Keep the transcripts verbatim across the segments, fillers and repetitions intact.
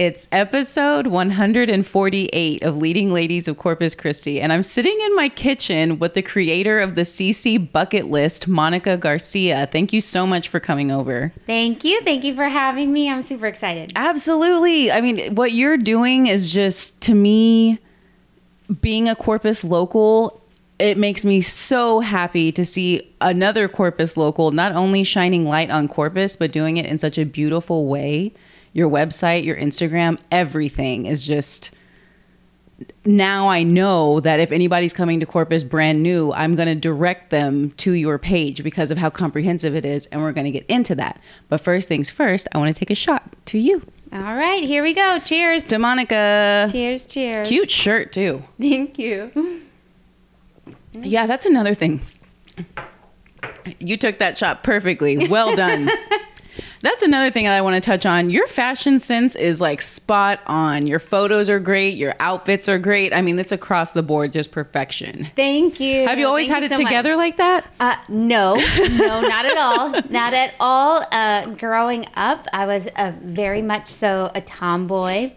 It's episode one hundred forty-eight of Leading Ladies of Corpus Christi, and I'm sitting in my kitchen with the creator of the C C Bucket List, Monica Garcia. Thank you so much for coming over. Thank you. Thank you for having me. I'm super excited. Absolutely. I mean, what you're doing is just, to me, being a Corpus local, it makes me so happy to see another Corpus local not only shining light on Corpus, but doing it in such a beautiful way. Your website, your Instagram, everything is just... Now I know that if anybody's coming to Corpus brand new, I'm going to direct them to your page because of how comprehensive it is, and we're going to get into that. But first things first, I want to take a shot to you. All right, here we go. Cheers. To Monica. Cheers, cheers. Cute shirt, too. Thank you. Yeah, that's another thing. You took that shot perfectly. Well done. That's another thing that I want to touch on. Your fashion sense is like spot on. Your photos are great. Your outfits are great. I mean, it's across the board, just perfection. Thank you. Have you always Thank had you it so together much. Like that? Uh, no, no, not at all. Not at all. Uh, growing up, I was a very much so a tomboy.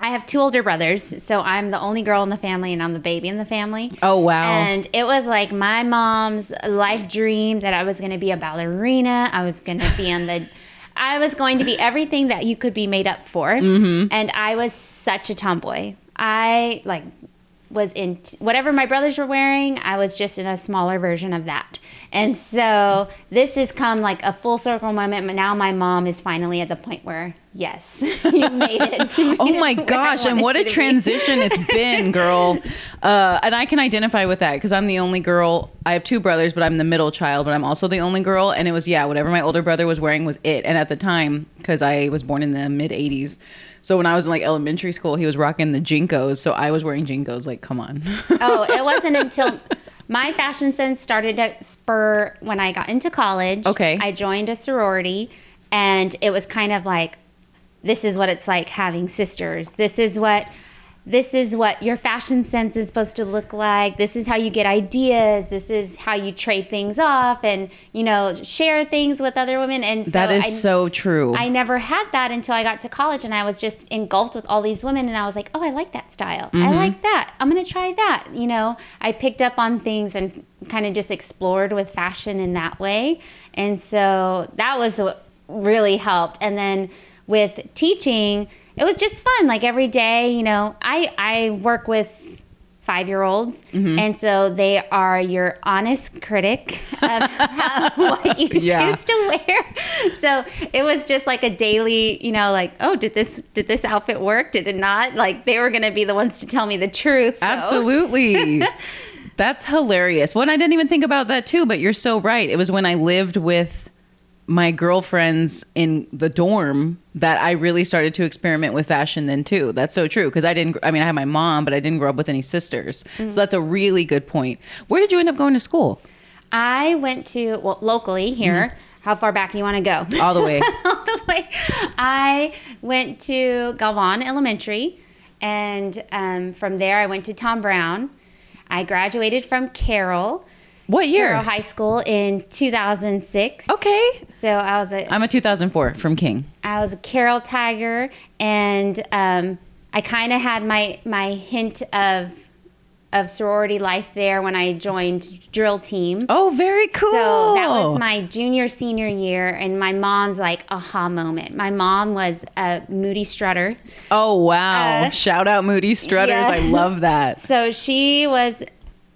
I have two older brothers, so I'm the only girl in the family, and I'm the baby in the family. Oh, wow. And it was like my mom's life dream that I was going to be a ballerina. I was going to be on the... I was going to be everything that you could be made up for. Mm-hmm. And I was such a tomboy. I, like... was in t- whatever my brothers were wearing, I was just in a smaller version of that. And so this has come like a full circle moment. But now my mom is finally at the point where, yes, you made it. You made oh my it gosh. And what a transition be. It's been, girl. Uh, and I can identify with that because I'm the only girl. I have two brothers, but I'm the middle child, but I'm also the only girl. And it was, yeah, whatever my older brother was wearing was it. And at the time, because I was born in the mid eighties, so when I was in like elementary school, he was rocking the J N C Os. So I was wearing J N C Os. Like, come on. Oh, it wasn't until my fashion sense started to spur when I got into college. Okay. I joined a sorority, and it was kind of like, this is what it's like having sisters. This is what, this is what your fashion sense is supposed to look like. This is how you get ideas. This is how you trade things off and, you know, share things with other women. And so that is I, so true. I never had that until I got to college, and I was just engulfed with all these women, and I was like, oh, I like that style. Mm-hmm. I like that. I'm going to try that. You know, I picked up on things and kind of just explored with fashion in that way. And so that was what really helped. And then with teaching, it was just fun. Like every day, you know, I, I work with five-year-olds, mm-hmm. and so they are your honest critic of how, what you yeah. choose to wear. So it was just like a daily, you know, like, oh, did this did this outfit work? Did it not? Like they were going to be the ones to tell me the truth. So. Absolutely. That's hilarious. Well, and I didn't even think about that too, but you're so right. It was when I lived with my girlfriends in the dorm that I really started to experiment with fashion then too. That's so true. Cause I didn't, I mean, I had my mom, but I didn't grow up with any sisters. Mm-hmm. So that's a really good point. Where did you end up going to school? I went to, well, locally here. Mm-hmm. How far back do you want to go? All the way. All the way. I went to Galvan Elementary. And um, from there I went to Tom Brown. I graduated from Carroll. What year? Carroll High School in two thousand six. Okay. So I was a... I'm a two thousand four from King. I was a Carroll Tiger, and um, I kind of had my, my hint of of sorority life there when I joined drill team. Oh, very cool. So that was my junior, senior year, and my mom's like aha moment. My mom was a Moody Strutter. Oh, wow. Uh, Shout out Moody Strutters. Yeah. I love that. So she was...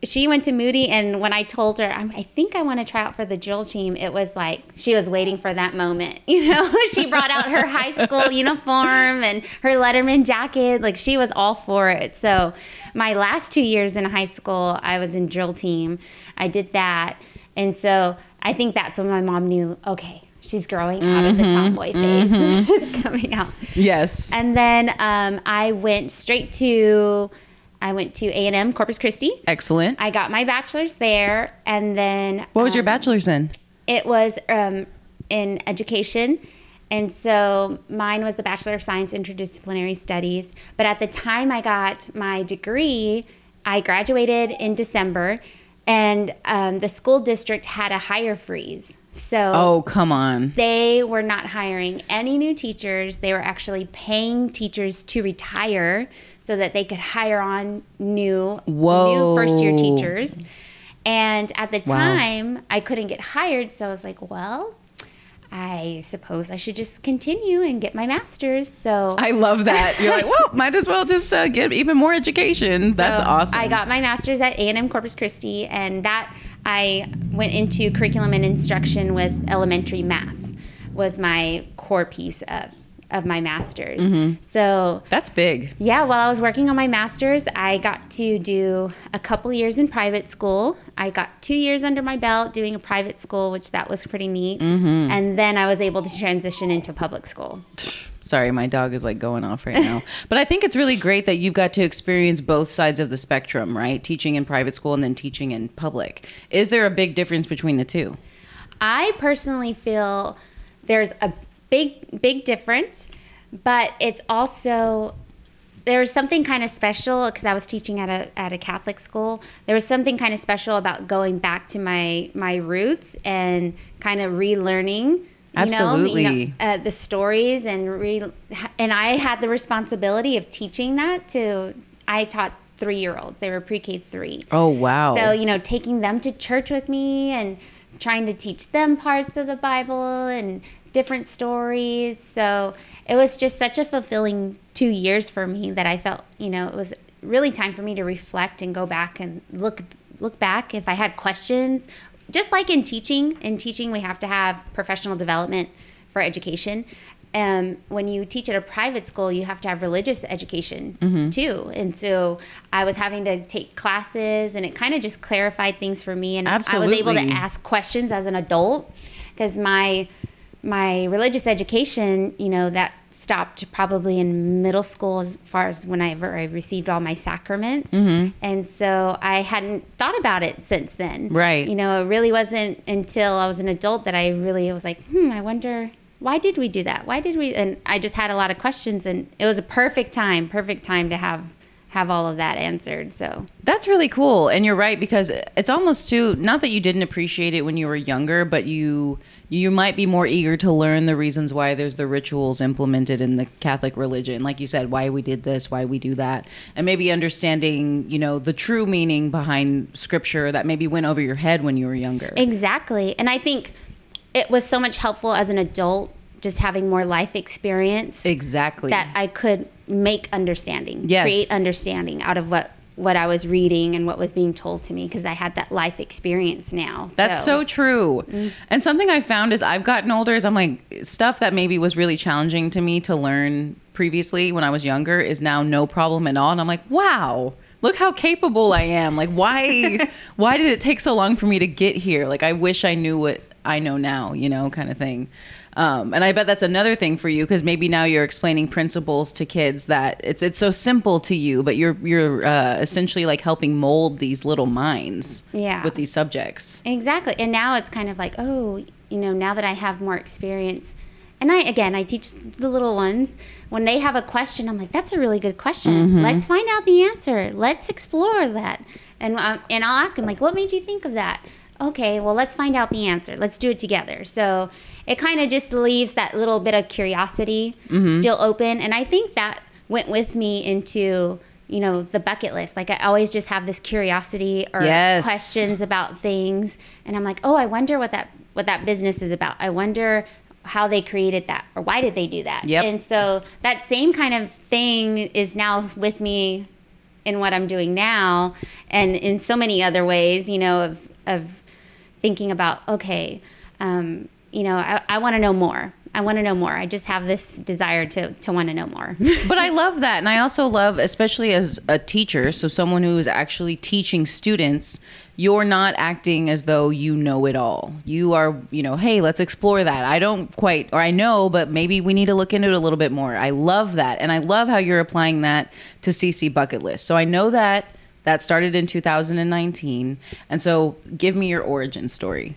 She went to Moody, and when I told her, I think I want to try out for the drill team, it was like she was waiting for that moment. You know, she brought out her high school uniform and her Letterman jacket. Like, she was all for it. So my last two years in high school, I was in drill team. I did that. And so I think that's when my mom knew, okay, she's growing out mm-hmm, of the tomboy phase. Mm-hmm. It's coming out. Yes. And then um, I went straight to... I went to A and M Corpus Christi. Excellent. I got my bachelor's there, and then... What was um, your bachelor's in? It was um, in education, and so mine was the Bachelor of Science in Interdisciplinary Studies. But at the time I got my degree, I graduated in December, And um, the school district had a hire freeze. So oh, come on. They were not hiring any new teachers. They were actually paying teachers to retire so that they could hire on new, new first-year teachers. And at the time, wow. I couldn't get hired, so I was like, well, I suppose I should just continue and get my master's. So I love that. You're like, well, might as well just uh, get even more education. That's so awesome. I got my master's at A and M Corpus Christi, and that I went into curriculum and instruction with elementary math was my core piece of of my master's. Mm-hmm. So that's big. Yeah. While I was working on my master's, I got to do a couple years in private school. I got two years under my belt doing a private school, which that was pretty neat. Mm-hmm. And then I was able to transition into public school. Sorry, my dog is like going off right now. But I think it's really great that you've got to experience both sides of the spectrum, right? Teaching in private school and then teaching in public. Is there a big difference between the two? I personally feel there's a Big, big difference, but it's also, there was something kind of special, because I was teaching at a at a Catholic school. There was something kind of special about going back to my, my roots and kind of relearning, you Absolutely. know, you know uh, the stories. And re, and I had the responsibility of teaching that to, I taught three-year-olds. They were pre-K three. Oh, wow. So, you know, taking them to church with me and trying to teach them parts of the Bible and different stories. So it was just such a fulfilling two years for me that I felt, you know, it was really time for me to reflect and go back and look look back if I had questions. Just like in teaching, in teaching we have to have professional development for education. Um, when you teach at a private school, you have to have religious education mm-hmm. too. And so I was having to take classes, and it kind of just clarified things for me. And Absolutely. I was able to ask questions as an adult, because my My religious education, you know, that stopped probably in middle school as far as whenever I received all my sacraments. Mm-hmm. And so I hadn't thought about it since then. Right. You know, it really wasn't until I was an adult that I really was like, hmm, I wonder, why did we do that? Why did we? And I just had a lot of questions, and it was a perfect time, perfect time to have have all of that answered. So that's really cool. And you're right, because it's almost too, not that you didn't appreciate it when you were younger, but you you might be more eager to learn the reasons why there's the rituals implemented in the Catholic religion, like you said, why we did this, why we do that, and maybe understanding, you know, the true meaning behind scripture that maybe went over your head when you were younger. Exactly. And I think it was so much helpful as an adult, just having more life experience. Exactly. That I could make understanding, yes. create understanding out of what, what I was reading and what was being told to me, because I had that life experience now. That's so, so true. Mm-hmm. And something I found as I've gotten older is I'm like, stuff that maybe was really challenging to me to learn previously when I was younger is now no problem at all. And I'm like, wow, look how capable I am. Like, why, why did it take so long for me to get here? Like, I wish I knew what I know now, you know, kind of thing. Um, and I bet that's another thing for you, because maybe now you're explaining principles to kids that it's it's so simple to you, but you're you're uh, essentially like helping mold these little minds yeah. with these subjects. Exactly. And now it's kind of like, oh, you know, now that I have more experience, and I again, I teach the little ones, when they have a question, I'm like, that's a really good question. Mm-hmm. Let's find out the answer. Let's explore that. And um, and I'll ask them, like, what made you think of that? Okay, well, let's find out the answer. Let's do it together. So it kind of just leaves that little bit of curiosity mm-hmm. still open. And I think that went with me into, you know, the bucket list. Like, I always just have this curiosity or yes. questions about things. And I'm like, oh, I wonder what that what that business is about. I wonder how they created that, or why did they do that? Yep. And so that same kind of thing is now with me in what I'm doing now, and in so many other ways, you know, of of thinking about, okay, um, you know, I, I want to know more. I want to know more. I just have this desire to to want to know more. But I love that. And I also love, especially as a teacher, so someone who is actually teaching students, you're not acting as though you know it all. You are, you know, hey, let's explore that. I don't quite, or I know, but maybe we need to look into it a little bit more. I love that. And I love how you're applying that to C C Bucket List. So I know that that started in two thousand nineteen. And so give me your origin story.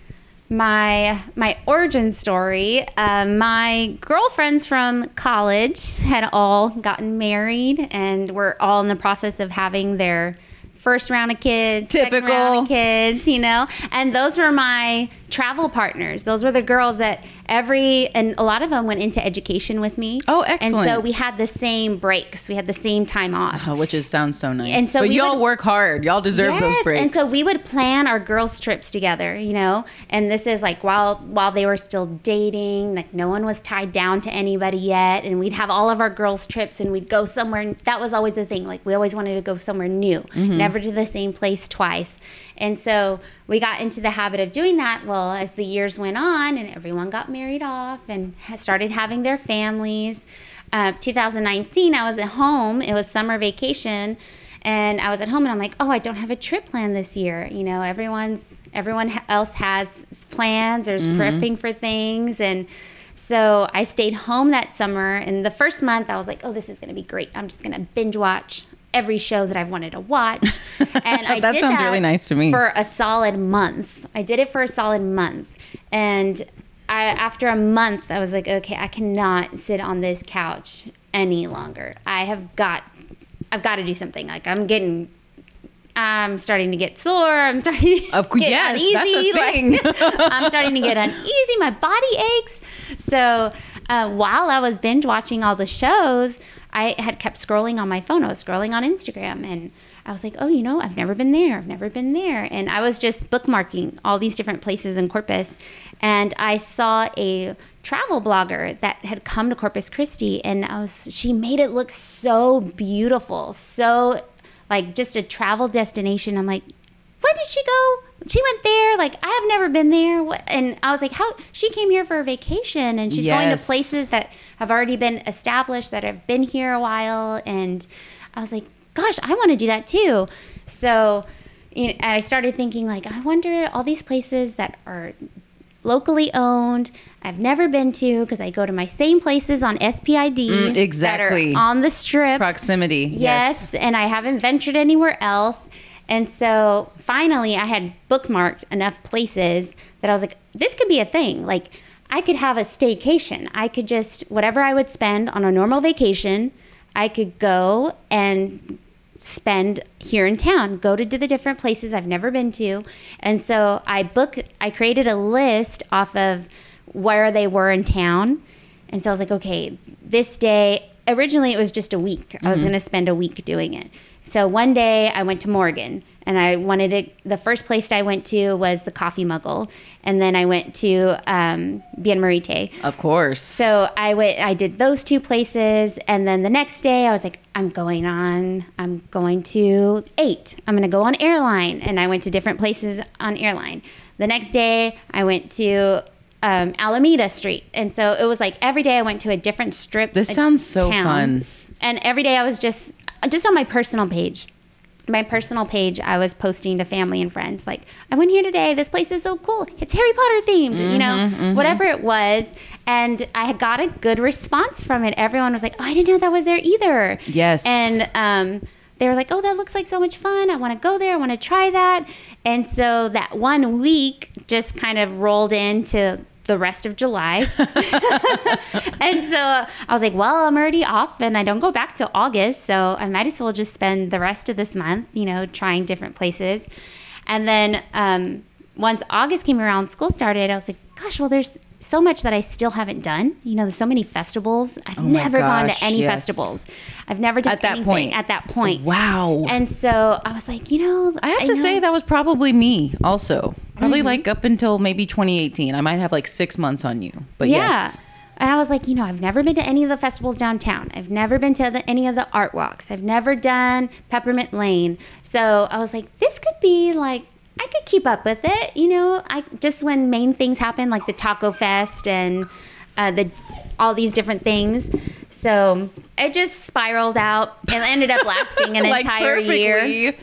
My my origin story, uh, my girlfriends from college had all gotten married and were all in the process of having their first round of kids, typical second round of kids, you know. And those were my travel partners. Those were the girls that every, and a lot of them went into education with me. Oh, excellent. And so we had the same breaks. We had the same time off. Oh, which is, sounds so nice. And so but we y'all would, work hard. Y'all deserve yes, those breaks. And so we would plan our girls' trips together, you know. And this is like while while they were still dating, like no one was tied down to anybody yet. And we'd have all of our girls' trips and we'd go somewhere. And that was always the thing. Like we always wanted to go somewhere new. Mm-hmm. Never to the same place twice. And so we got into the habit of doing that. Well, as the years went on and everyone got married off and started having their families, uh, two thousand nineteen, I was at home. It was summer vacation and I was at home and I'm like, oh, I don't have a trip planned this year. You know, everyone's, everyone else has plans or is mm-hmm. prepping for things. And so I stayed home that summer. And the first month I was like, oh, this is going to be great. I'm just going to binge watch every show that I've wanted to watch. And I that did sounds that really nice to me. For a solid month. I did it for a solid month. And I, after a month, I was like, okay, I cannot sit on this couch any longer. I have got, I've got to do something. Like I'm getting, I'm starting to get sore. I'm starting to of, get yes, uneasy. That's a thing. Like, I'm starting to get uneasy. My body aches. So uh, while I was binge watching all the shows, I had kept scrolling on my phone. I was scrolling on Instagram and I was like, oh, you know, I've never been there. I've never been there. And I was just bookmarking all these different places in Corpus. And I saw a travel blogger that had come to Corpus Christi and I was, she made it look so beautiful. So like just a travel destination. I'm like, where did she go? She went there. Like, I have never been there. What? And I was like, how? She came here for a vacation and she's yes. going to places that have already been established, that have been here a while. And I was like, gosh, I want to do that too. So you know, and I started thinking like, I wonder all these places that are locally owned, I've never been to because I go to my same places on S P I D. Mm, exactly. That are on the Strip. Proximity. Yes, yes. And I haven't ventured anywhere else. And so finally I had bookmarked enough places that I was like, this could be a thing. Like I could have a staycation. I could just, whatever I would spend on a normal vacation, I could go and spend here in town, go to, to the different places I've never been to. And so I booked, I created a list off of where they were in town. And so I was like, okay, this day, originally it was just a week. Mm-hmm. I was going to spend a week doing it. So one day I went to Morgan and I wanted to, the first place I went to was the Coffee Muggle. And then I went to um, Bien Marite. Of course. So I went, I did those two places. And then the next day I was like, I'm going on, I'm going to eight. I'm going to go on Airline. And I went to different places on Airline. The next day I went to um, Alameda Street. And so it was like every day I went to a different strip. This sounds so town. Fun. And every day I was just... just on my personal page, my personal page, I was posting to family and friends, like, I went here today. This place is so cool. It's Harry Potter themed, mm-hmm, you know, mm-hmm. whatever it was. And I got a good response from it. Everyone was like, oh, I didn't know that was there either. Yes. And um, they were like, oh, that looks like so much fun. I want to go there. I want to try that. And so that one week just kind of rolled into the rest of July. And so I was like, well, I'm already off and I don't go back till August. So I might as well just spend the rest of this month, you know, trying different places. And then um, once August came around, school started, I was like, gosh, well, there's so much that I still haven't done. You know, there's so many festivals. I've oh never gosh, gone to any yes. festivals. I've never done at that anything point. At that point. Wow. And so I was like, you know. I have I to know. say that was probably me also. Probably mm-hmm. like up until maybe twenty eighteen. I might have like six months on you, but yeah. yes. And I was like, you know, I've never been to any of the festivals downtown. I've never been to the, any of the art walks. I've never done Peppermint Lane. So I was like, this could be like, I could keep up with it. You know, I just when main things happen, like the Taco Fest and uh, the all these different things. So it just spiraled out and ended up lasting an like entire perfectly. year.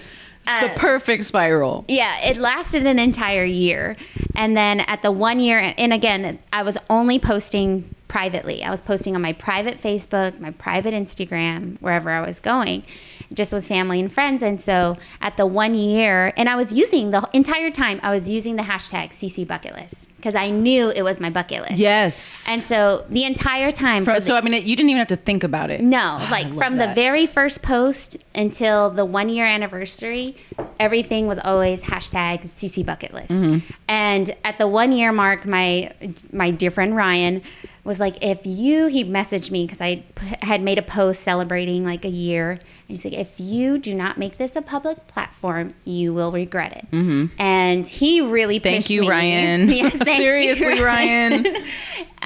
Uh, the perfect spiral. Yeah, it lasted an entire year. And then at the one year, and again, I was only posting privately. I was posting on my private Facebook, my private Instagram, wherever I was going, just with family and friends. And so at the one year, and I was using the entire time, I was using the hashtag C C Bucket List. because I knew it was my bucket list. Yes. And so the entire time. From, from the, so, I mean, it, you didn't even have to think about it. No, like from that. the very first post until the one year anniversary, everything was always hashtag C C Bucket List. Mm-hmm. And at the one year mark, my my dear friend Ryan was like, if you, he messaged me because I p- had made a post celebrating like a year. And he's like, if you do not make this a public platform, you will regret it. Mm-hmm. And he really pushed me. Thank you, Ryan. Yes, thank Seriously, you, Ryan. Ryan.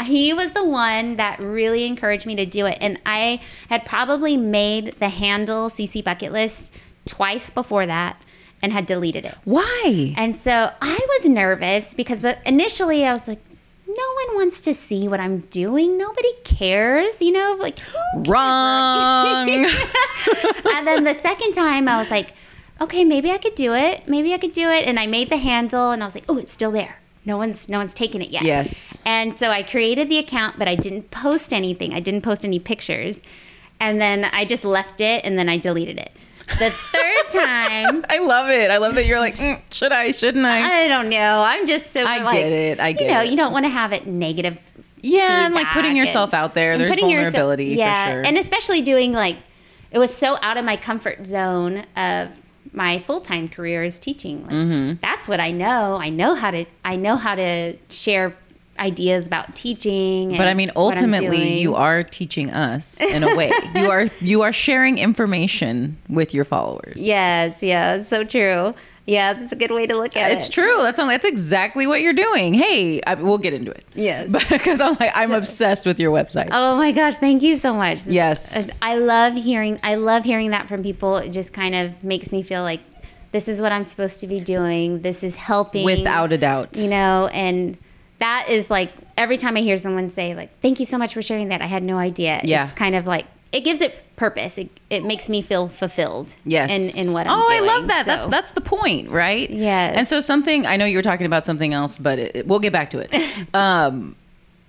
He was the one that really encouraged me to do it. And I had probably made the handle C C Bucket List twice before that and had deleted it. Why? And so I was nervous because the, initially I was like, no one wants to see what I'm doing. Nobody cares, you know, like who wrong. And then the second time I was like, okay, maybe I could do it. Maybe I could do it. And I made the handle and I was like, oh, it's still there. No one's no one's taken it yet. Yes. And so I created the account, but I didn't post anything. I didn't post any pictures. And then I just left it and then I deleted it. The third time. I love it. I love that you're like, mm, should I, shouldn't I? I don't know. I'm just so I like, get it. I get it. You know, it. You don't want to have it negative. Yeah, and like putting yourself and, out there. There's vulnerability yourself, yeah, for sure. And especially doing like, it was so out of my comfort zone of my full-time career is teaching. Like, mm-hmm. That's what I know. I know how to, I know how to share ideas about teaching. And but I mean, ultimately, you are teaching us in a way. You are you are sharing information with your followers. Yes, yeah, it's so true. Yeah, that's a good way to look at it's it. It's true. That's only, that's exactly what you're doing. Hey, I, we'll get into it. Yes, because I'm like I'm so, obsessed with your website. Oh my gosh, thank you so much. Yes, I love hearing. I love hearing that from people. It just kind of makes me feel like this is what I'm supposed to be doing. This is helping, without a doubt. You know, and. That is like, every time I hear someone say like, thank you so much for sharing that, I had no idea. Yeah. It's kind of like, it gives it purpose. It it makes me feel fulfilled. Yes. In, in what I'm oh, doing. Oh, I love that. So. That's that's the point, right? Yes. And so something, I know you were talking about something else, but it, it, we'll get back to it. um,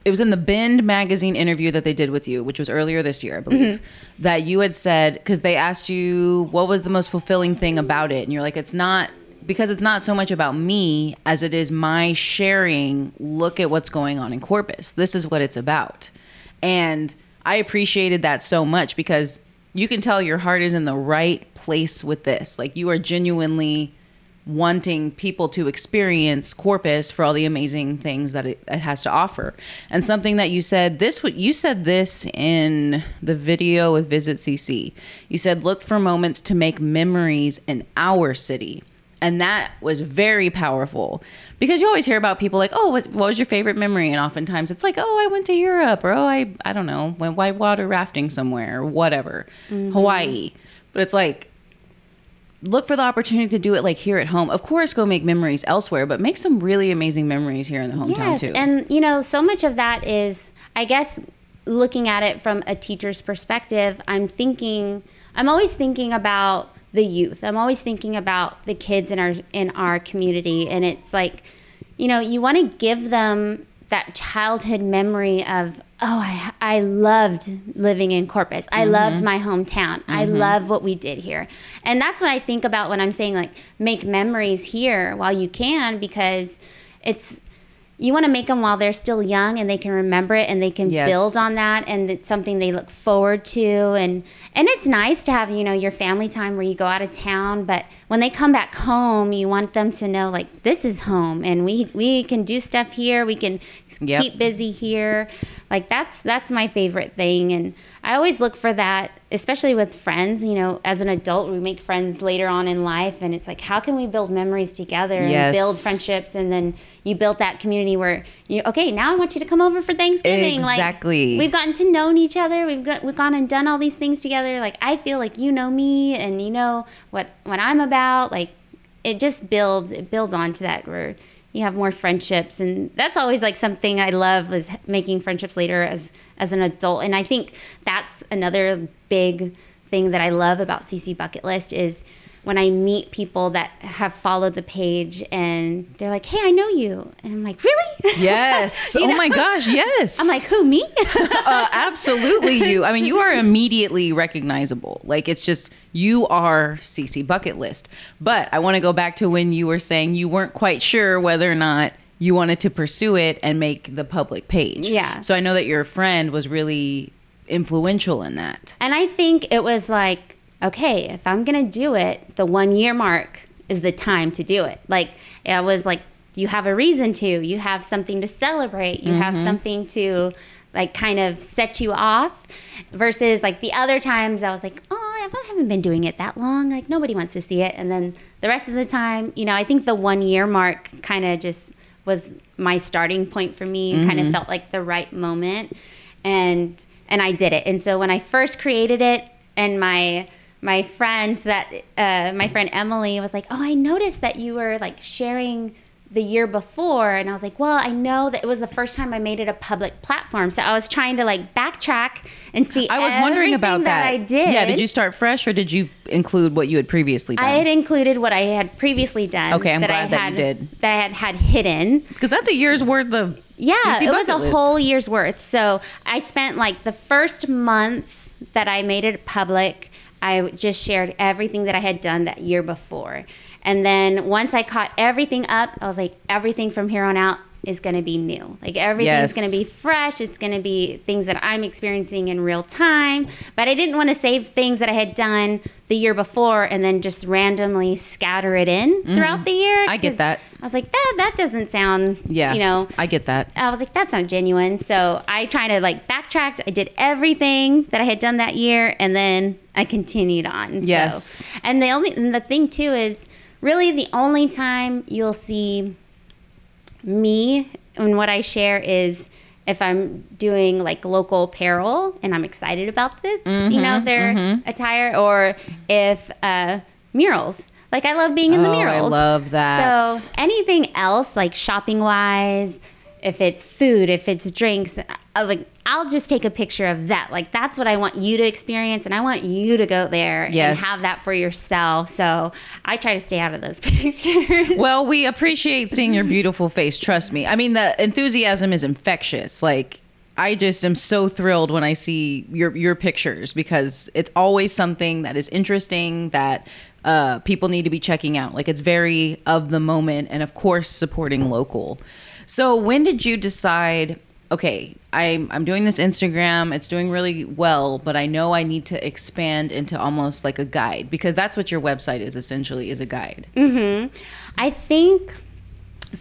it was in the Bend magazine interview that they did with you, which was earlier this year, I believe, mm-hmm. that you had said, because they asked you, what was the most fulfilling thing about it? And you're like, it's not, because it's not so much about me as it is my sharing, look at what's going on in Corpus. This is what it's about. And I appreciated that so much because you can tell your heart is in the right place with this. Like you are genuinely wanting people to experience Corpus for all the amazing things that it, it has to offer. And something that you said, this you said this in the video with Visit C C. You said, look for moments to make memories in our city. And that was very powerful because you always hear about people like, oh, what, what was your favorite memory? And oftentimes it's like, oh, I went to Europe or, oh, I, I don't know, went white water rafting somewhere or whatever, mm-hmm. Hawaii. But it's like, look for the opportunity to do it like here at home. Of course, go make memories elsewhere, but make some really amazing memories here in the hometown yes, too. And, you know, so much of that is, I guess, looking at it from a teacher's perspective, I'm thinking, I'm always thinking about the youth. I'm always thinking about the kids in our in our community, and it's like, you know, you want to give them that childhood memory of, oh, I I loved living in Corpus. I mm-hmm. loved my hometown. Mm-hmm. I love what we did here, and that's what I think about when I'm saying like make memories here while you can, because it's you want to make them while they're still young and they can remember it and they can yes. build on that, and it's something they look forward to. And and it's nice to have, you know, your family time where you go out of town, but when they come back home, you want them to know like this is home and we we can do stuff here, we can yep. keep busy here. Like that's that's my favorite thing, and I always look for that, especially with friends. You know, as an adult, we make friends later on in life, and it's like, how can we build memories together and yes. build friendships? And then you build that community where you, okay, now I want you to come over for Thanksgiving. Exactly. Like, we've gotten to know each other. We've got we've gone and done all these things together. Like I feel like you know me, and you know what what I'm about. Like it just builds it builds onto that where you have more friendships, and that's always like something I love was making friendships later as as an adult. And I think that's another big thing that I love about C C Bucket List is when I meet people that have followed the page and they're like, hey, I know you. And I'm like, really? Yes. Oh know? My gosh. Yes. I'm like, who, me? uh, absolutely you. I mean, you are immediately recognizable. Like it's just, you are C C Bucket List. But I want to go back to when you were saying you weren't quite sure whether or not you wanted to pursue it and make the public page. Yeah. So I know that your friend was really influential in that. And I think it was like, okay, if I'm going to do it, the one year mark is the time to do it. Like, it was like, you have a reason to, you have something to celebrate, you mm-hmm. have something to like kind of set you off, versus like the other times I was like, oh, I haven't been doing it that long. Like, nobody wants to see it. And then the rest of the time, you know, I think the one year mark kind of just was my starting point for me. Mm-hmm. Kind of felt like the right moment. And and I did it. And so when I first created it, and my my friend that uh, my friend Emily was like, oh, I noticed that you were like sharing the year before. And I was like, well, I know that it was the first time I made it a public platform. So I was trying to like backtrack and see I was wondering about that. that I did. Yeah, did you start fresh, or did you include what you had previously done? I had included what I had previously done. Okay, I'm that glad I that had, you did. That I had had hidden. Because that's a year's worth of Yeah, C C it was a list. whole year's worth. So I spent like the first month that I made it public, I just shared everything that I had done that year before. And then once I caught everything up, I was like, everything from here on out is going to be new. Like, everything's yes. going to be fresh. It's going to be things that I'm experiencing in real time. But I didn't want to save things that I had done the year before and then just randomly scatter it in mm. throughout the year. I get that. I was like, that, that doesn't sound, yeah, you know. I get that. I was like, that's not genuine. So I tried to like backtrack. I did everything that I had done that year, and then I continued on. Yes. So, and the only and the thing, too, is really the only time you'll see me and what I share is if I'm doing like local apparel and I'm excited about the mm-hmm, you know, their mm-hmm. attire, or if uh, murals. Like, I love being in oh, the murals. I love that. So anything else, like shopping wise, if it's food, if it's drinks, I'll, like, I'll just take a picture of that. Like, that's what I want you to experience, and I want you to go there yes. and have that for yourself. So I try to stay out of those pictures. Well, we appreciate seeing your beautiful face. Trust me. I mean, the enthusiasm is infectious. Like, I just am so thrilled when I see your, your pictures, because it's always something that is interesting that uh, people need to be checking out. Like, it's very of the moment, and of course supporting local. So when did you decide, okay, I'm, I'm doing this Instagram, it's doing really well, but I know I need to expand into almost like a guide, because that's what your website is essentially, is a guide. Mm-hmm. I think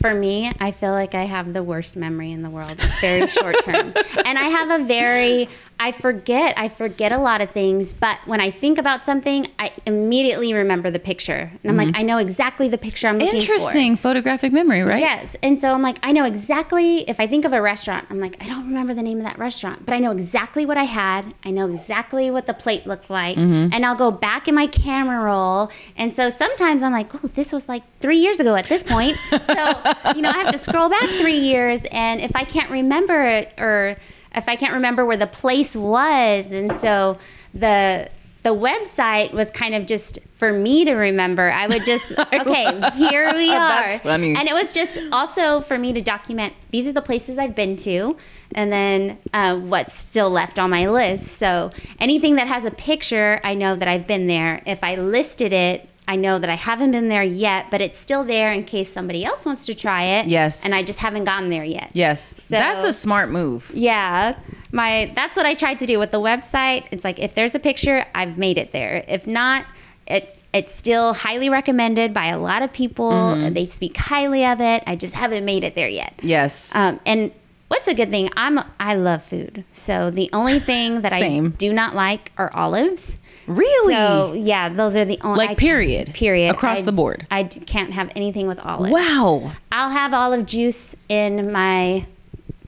for me, I feel like I have the worst memory in the world. It's very short term. And I have a very, I forget, I forget a lot of things, but when I think about something, I immediately remember the picture. And I'm mm-hmm. like, I know exactly the picture I'm looking Interesting. for. Interesting photographic memory, right? Yes. And so I'm like, I know exactly, if I think of a restaurant, I'm like, I don't remember the name of that restaurant, but I know exactly what I had. I know exactly what the plate looked like. Mm-hmm. And I'll go back in my camera roll. And so sometimes I'm like, oh, this was like three years ago at this point. So you know, I have to scroll back three years, and if I can't remember it, or if I can't remember where the place was, and so the the website was kind of just for me to remember. I would just, okay, here we are. That's funny. And it was just also for me to document, these are the places I've been to, and then uh, what's still left on my list. So anything that has a picture, I know that I've been there. If I listed it, I know that I haven't been there yet, but it's still there in case somebody else wants to try it. Yes. And I just haven't gotten there yet. Yes. So, that's a smart move. Yeah. My that's what I tried to do with the website. It's like, if there's a picture, I've made it there. If not, it it's still highly recommended by a lot of people. Mm-hmm. They speak highly of it. I just haven't made it there yet. Yes. Um, and what's a good thing? I'm I love food. So the only thing that I do not like are olives. Really? So, yeah, those are the only... Like, I, period? Period. Across I, the board? I can't have anything with olives. Wow. I'll have olive juice in my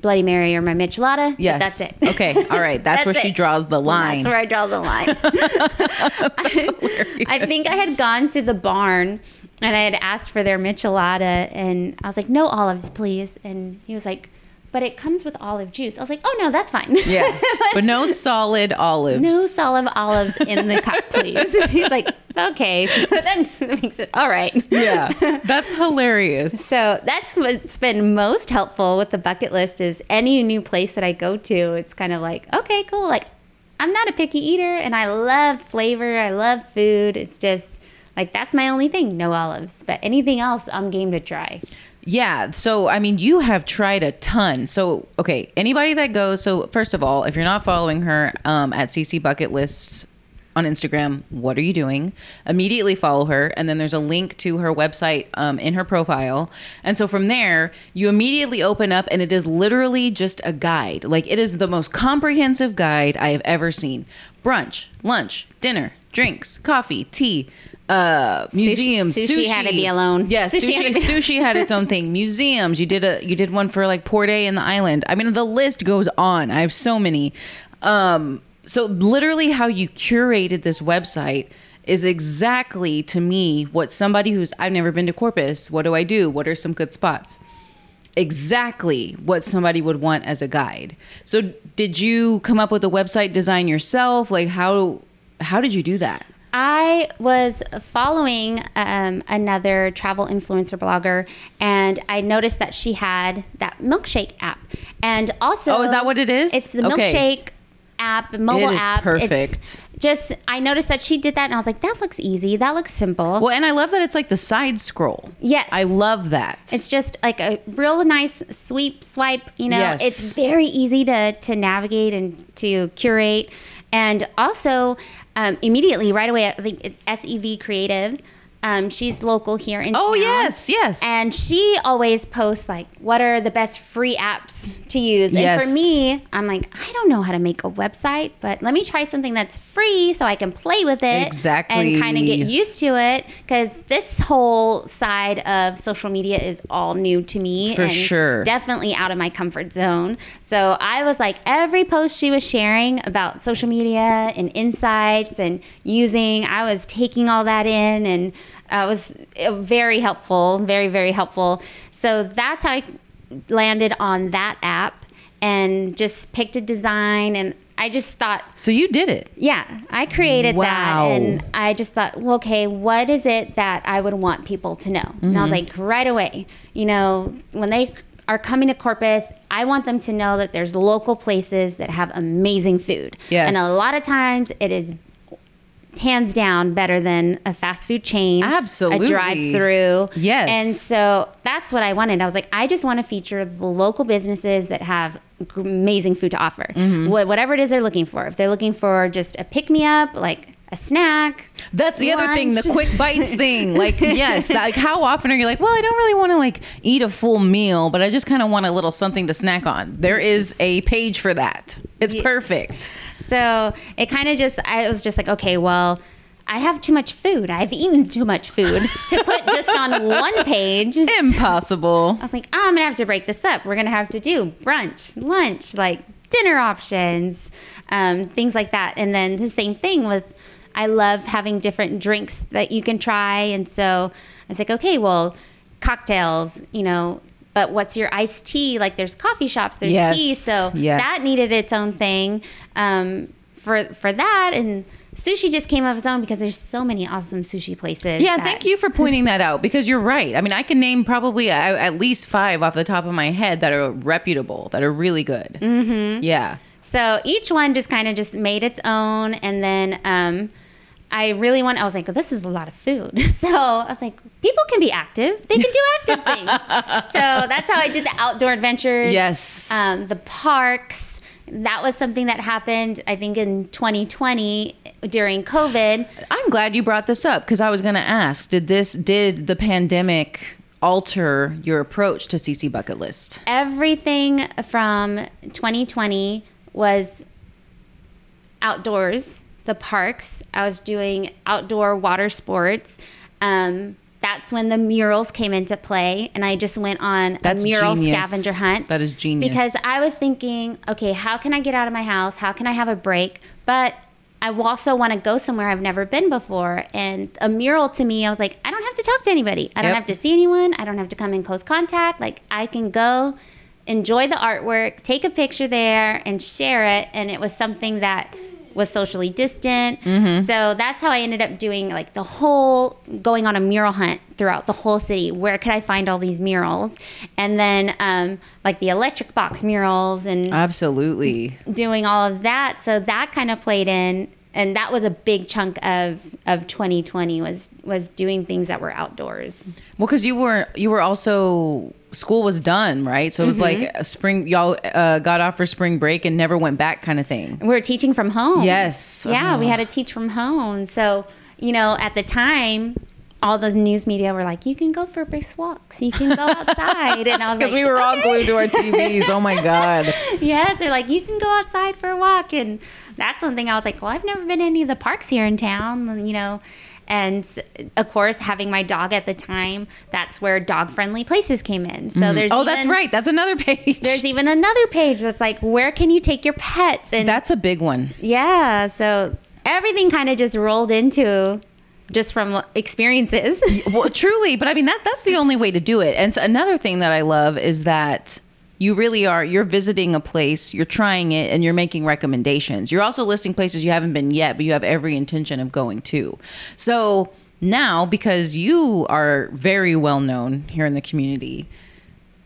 Bloody Mary or my michelada. Yes. That's it. Okay. All right. That's, that's where it. she draws the line. That's where I draw the line. That's hilarious. I, I think I had gone to the barn, and I had asked for their michelada, and I was like, no olives, please. And he was like... but it comes with olive juice. I was like, oh, no, that's fine. Yeah, but, but no solid olives. No solid olives in the cup, please. He's like, okay. But that just makes it all right. Yeah, that's hilarious. So that's what's been most helpful with the bucket list is any new place that I go to, it's kind of like, okay, cool. Like, I'm not a picky eater, and I love flavor. I love food. It's just like, that's my only thing, no olives. But anything else, I'm game to try. Yeah. So, I mean, you have tried a ton. So, okay, anybody that goes. So, first of all, if you're not following her um, at C C Bucket List on Instagram, what are you doing? Immediately follow her. And then there's a link to her website um, in her profile. And so from there, you immediately open up and it is literally just a guide. Like, it is the most comprehensive guide I have ever seen. Brunch, lunch, dinner, drinks, coffee, tea, uh, museums, sushi, sushi, sushi had to be alone. Yes, sushi, sushi, had, be- sushi had its own thing. Museums, you did a you did one for like Port A in the Island. I mean, the list goes on. I have so many. Um, so literally, how you curated this website is exactly, to me, what somebody who's I've never been to Corpus. What do I do? What are some good spots? Exactly what somebody would want as a guide. So, did you come up with a website design yourself? Like, how how did you do that? I was following um, another travel influencer blogger, and I noticed that she had that milkshake app. And also, oh, is that what it is? It's the okay. milkshake app, mobile it is app. Perfect. It's just, I noticed that she did that, and I was like, that looks easy. That looks simple. Well, and I love that it's like the side scroll. Yes. I love that. It's just like a real nice sweep, swipe. You know, yes. It's very easy to to navigate and to curate. And also, um, immediately, right away, I think it's S E V Creative. Um, she's local here in town. Oh, yes, yes. And she always posts, like, what are the best free apps to use? Yes. And for me, I'm like, I don't know how to make a website, but let me try something that's free so I can play with it. Exactly. And kind of get used to it, because this whole side of social media is all new to me. For and sure. Definitely out of my comfort zone. So I was like, every post she was sharing about social media and insights and using, I was taking all that in, and Uh, it was very helpful, very, very helpful. So that's how I landed on that app and just picked a design. And I just thought... So you did it. Yeah, I created wow. that. And I just thought, well, okay, what is it that I would want people to know? Mm-hmm. And I was like, right away, you know, when they are coming to Corpus, I want them to know that there's local places that have amazing food. Yes. And a lot of times it is hands down better than a fast food chain. Absolutely. A drive-through. Yes. And so that's what I wanted. I was like, I just want to feature the local businesses that have amazing food to offer. Mm-hmm. Wh- whatever it is they're looking for. If they're looking for just a pick-me-up, like a snack. That's the lunch. Other thing, the quick bites thing. Like, yes, that, like, how often are you like, well, I don't really want to like eat a full meal, but I just kind of want a little something to snack on. There is a page for that. It's yes. perfect. So it kind of just, I was just like, okay, well, I have too much food. I've eaten too much food to put just on one page. Impossible. I was like, oh, I'm going to have to break this up. We're going to have to do brunch, lunch, like dinner options, um, things like that. And then the same thing with, I love having different drinks that you can try. And so I was like, okay, well, cocktails, you know, but what's your iced tea? Like, there's coffee shops, there's yes, tea. So yes. that needed its own thing um, for for that. And sushi just came of its own because there's so many awesome sushi places. Yeah, that- thank you for pointing that out, because you're right. I mean, I can name probably a, at least five off the top of my head that are reputable, that are really good. Mm-hmm. Yeah. So each one just kind of just made its own. And then um, I really want, I was like, oh, this is a lot of food. So I was like, people can be active. They can do active things. So that's how I did the outdoor adventures. Yes. Um, the parks. That was something that happened, I think, in twenty twenty during COVID. I'm glad you brought this up, because I was going to ask, did this, did the pandemic alter your approach to C C Bucket List? Everything from twenty twenty was outdoors, the parks. I was doing outdoor water sports. Um, that's when the murals came into play, and I just went on that's a mural genius. Scavenger hunt. That is genius. Because I was thinking, okay, how can I get out of my house? How can I have a break? But I also want to go somewhere I've never been before. And a mural, to me, I was like, I don't have to talk to anybody. I yep. don't have to see anyone. I don't have to come in close contact. Like, I can go enjoy the artwork, take a picture there, and share it. And it was something that was socially distant. Mm-hmm. So that's how I ended up doing like the whole, going on a mural hunt throughout the whole city. Where could I find all these murals? And then um, like the electric box murals and absolutely doing all of that. So that kind of played in and that was a big chunk of of twenty twenty was was doing things that were outdoors. Well, because you were you were also, school was done, right? So it was mm-hmm. like a spring, y'all uh, got off for spring break and never went back kind of thing. We were teaching from home. Yes. Yeah, oh. We had to teach from home. So, you know, at the time, all those news media were like, you can go for brisk walks, you can go outside. And I was like, because we were all glued to our T Vs. Oh my God. Yes. They're like, you can go outside for a walk. And that's something I was like, well, I've never been to any of the parks here in town, you know. And of course, having my dog at the time, that's where dog-friendly places came in. So mm-hmm. there's oh, even, that's right. That's another page. There's even another page that's like, where can you take your pets? And that's a big one. Yeah. So everything kind of just rolled into. Just from experiences. Well, truly. But I mean, that that's the only way to do it. And so another thing that I love is that you really are, you're visiting a place, you're trying it, and you're making recommendations. You're also listing places you haven't been yet, but you have every intention of going to. So now, because you are very well known here in the community,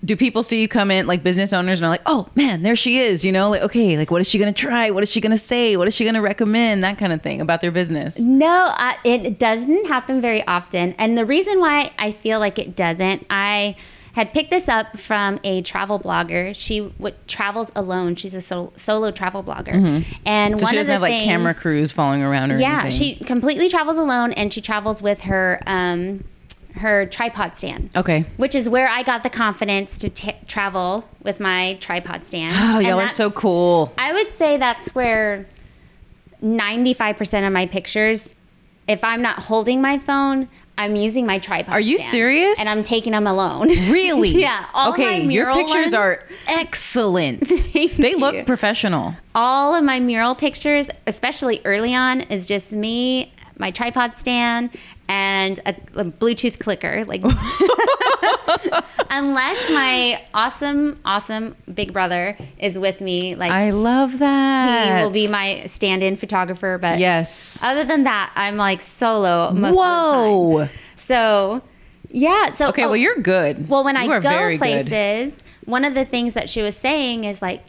do people see you come in, like business owners, and are like, oh man, there she is, you know, like, okay, like what is she going to try? What is she going to say? What is she going to recommend? That kind of thing about their business. No, uh, it doesn't happen very often. And the reason why I feel like it doesn't, I had picked this up from a travel blogger. She w- travels alone. She's a sol- solo travel blogger. Mm-hmm. And so one she doesn't of the have things, like camera crews following around or yeah, anything. Yeah, she completely travels alone, and she travels with her... Um, her tripod stand. Okay. Which is where I got the confidence to t- travel with my tripod stand. Oh, y'all are so cool. I would say that's where ninety-five percent of my pictures, if I'm not holding my phone, I'm using my tripod. Are you stand, serious? And I'm taking them alone. Really? Yeah. All okay, my mural your pictures ones, are excellent. Thank they you. Look professional. All of my mural pictures, especially early on, is just me, my tripod stand, and a, a Bluetooth clicker, like unless my awesome, awesome big brother is with me. Like I love that. He will be my stand-in photographer, but yes. Other than that, I'm like solo most Whoa. Of the time. So yeah. So okay, oh, well you're good. Well, when you I go places, good. One of the things that she was saying is like,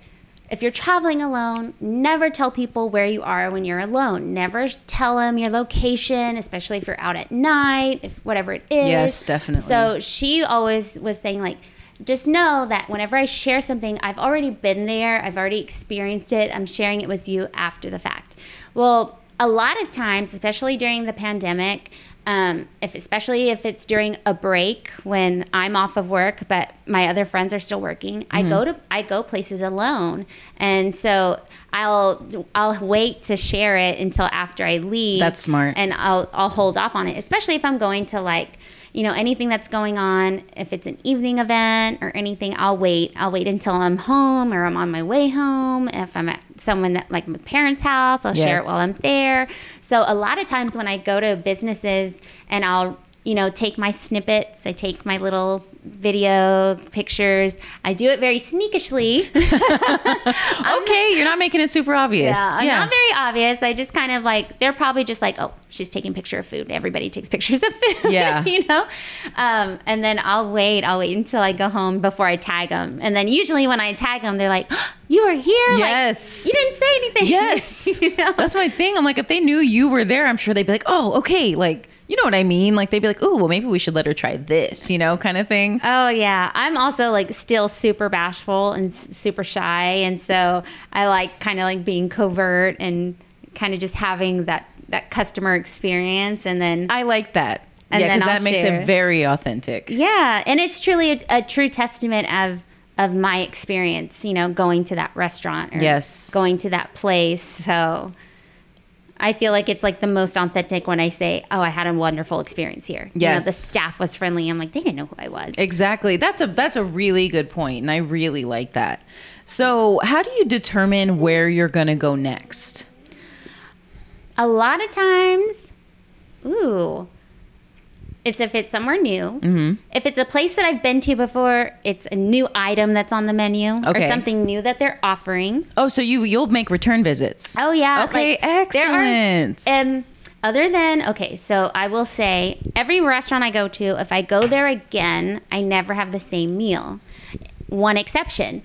if you're traveling alone, never tell people where you are when you're alone. Never tell them your location, especially if you're out at night, if whatever it is. Yes, definitely. So she always was saying, like, just know that whenever I share something, I've already been there. I've already experienced it. I'm sharing it with you after the fact. Well, a lot of times, especially during the pandemic, um, if especially if it's during a break when I'm off of work, but my other friends are still working, mm-hmm. I go to I go places alone, and so I'll I'll wait to share it until after I leave. That's smart. And I'll I'll hold off on it, especially if I'm going to like you know anything that's going on. If it's an evening event or anything, I'll wait. I'll wait until I'm home or I'm on my way home. If I'm at someone like my parents' house, I'll yes. share it while I'm there. So a lot of times when I go to businesses and I'll, you know, take my snippets, I take my little video pictures, I do it very sneakishly. Okay, not, you're not making it super obvious. Yeah, yeah. I'm not very obvious. I just kind of like, they're probably just like, oh, she's taking picture of food. Everybody takes pictures of food, yeah. you know? Um, and then I'll wait, I'll wait until I go home before I tag them. And then usually when I tag them, they're like, oh, you were here? Yes. Like, you didn't say anything. Yes. You know? That's my thing. I'm like, if they knew you were there, I'm sure they'd be like, oh, okay, like, you know what I mean? Like they'd be like, "Ooh, well maybe we should let her try this," you know, kind of thing. Oh yeah, I'm also like still super bashful and s- super shy, and so I like kind of like being covert and kind of just having that that customer experience, and then I like that. And yeah, because that I'll makes share. It very authentic. Yeah, and it's truly a, a true testament of of my experience, you know, going to that restaurant or yes. going to that place. So. I feel like it's like the most authentic when I say, oh, I had a wonderful experience here. Yes. You know, the staff was friendly. I'm like, they didn't know who I was. Exactly. That's a that's a really good point, and I really like that. So how do you determine where you're going to go next? A lot of times, ooh, it's if it's somewhere new. Mm-hmm. If it's a place that I've been to before, it's a new item that's on the menu okay. or something new that they're offering. Oh, so you, you'll make return visits. Oh, yeah. Okay, like, excellent. There are, um, other than, okay, so I will say every restaurant I go to, if I go there again, I never have the same meal. One exception.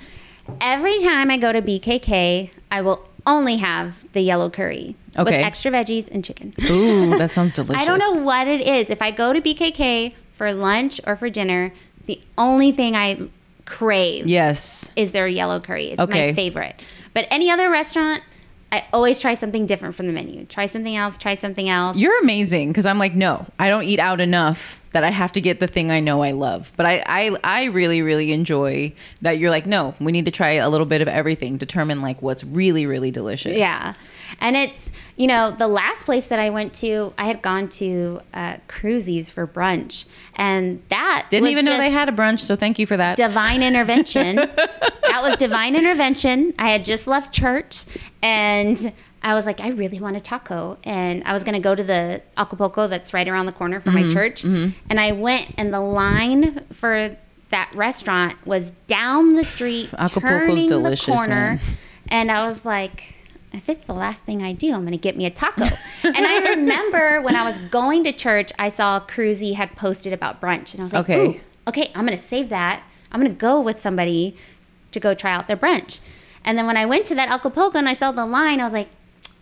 Every time I go to B K K, I will only have the yellow curry okay. with extra veggies and chicken. Ooh, that sounds delicious. I don't know what it is. If I go to B K K for lunch or for dinner, the only thing I crave yes. is their yellow curry. It's okay. my favorite. But any other restaurant, I always try something different from the menu. Try something else, try something else. You're amazing, because I'm like, no, I don't eat out enough that I have to get the thing I know I love. But I, I I really, really enjoy that you're like, no, we need to try a little bit of everything, determine like what's really, really delicious. Yeah. And it's, you know, the last place that I went to, I had gone to uh, Cruzy's for brunch. And that Didn't was even know they had a brunch, so thank you for that. Divine intervention. That was divine intervention. I had just left church and I was like, I really want a taco. And I was going to go to the Acapulco that's right around the corner from mm-hmm, my church. Mm-hmm. And I went, and the line for that restaurant was down the street, Acapulco's delicious, turning the corner. Man. And I was like, if it's the last thing I do, I'm going to get me a taco. And I remember when I was going to church, I saw Cruzy had posted about brunch. And I was like, okay, Ooh, okay I'm going to save that. I'm going to go with somebody to go try out their brunch. And then when I went to that Acapulco and I saw the line, I was like,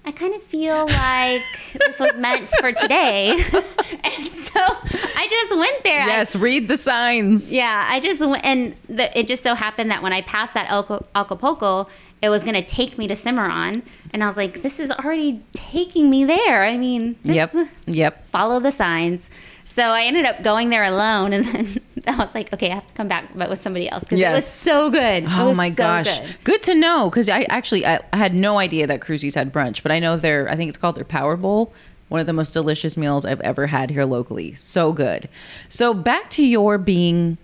I kind of feel like this was meant for today. And so I just went there. Yes, I, read the signs. Yeah, I just went. And the, it just so happened that when I passed that Al- Acapulco, it was going to take me to Cimarron. And I was like, this is already taking me there. I mean, this, yep, yep. follow the signs. So I ended up going there alone. And then I was like, okay, I have to come back, but with somebody else, because yes. it was so good. Oh my so gosh. Good. good to know. Because I actually, I, I had no idea that Cruzy's had brunch, but I know their, I think it's called their Power Bowl. One of the most delicious meals I've ever had here locally. So good. So back to your being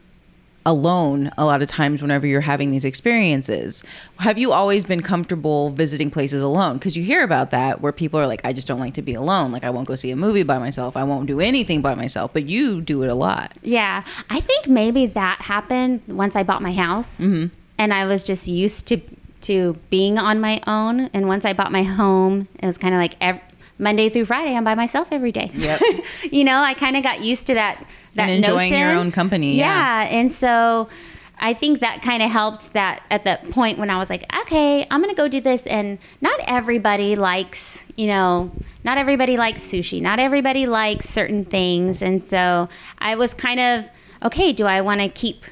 alone a lot of times whenever you're having these experiences. Have you always been comfortable visiting places alone? Because you hear about that where people are like, I just don't like to be alone. Like, I won't go see a movie by myself. I won't do anything by myself. But you do it a lot. Yeah. I think maybe that happened once I bought my house. Mm-hmm. And I was just used to to being on my own. And once I bought my home, it was kind of like every, Monday through Friday, I'm by myself every day. Yep. You know, I kind of got used to that That and enjoying notion. Your own company. Yeah. yeah. And so I think that kind of helped that at that point when I was like, okay, I'm going to go do this. And not everybody likes, you know, not everybody likes sushi. Not everybody likes certain things. And so I was kind of, okay, do I want to keep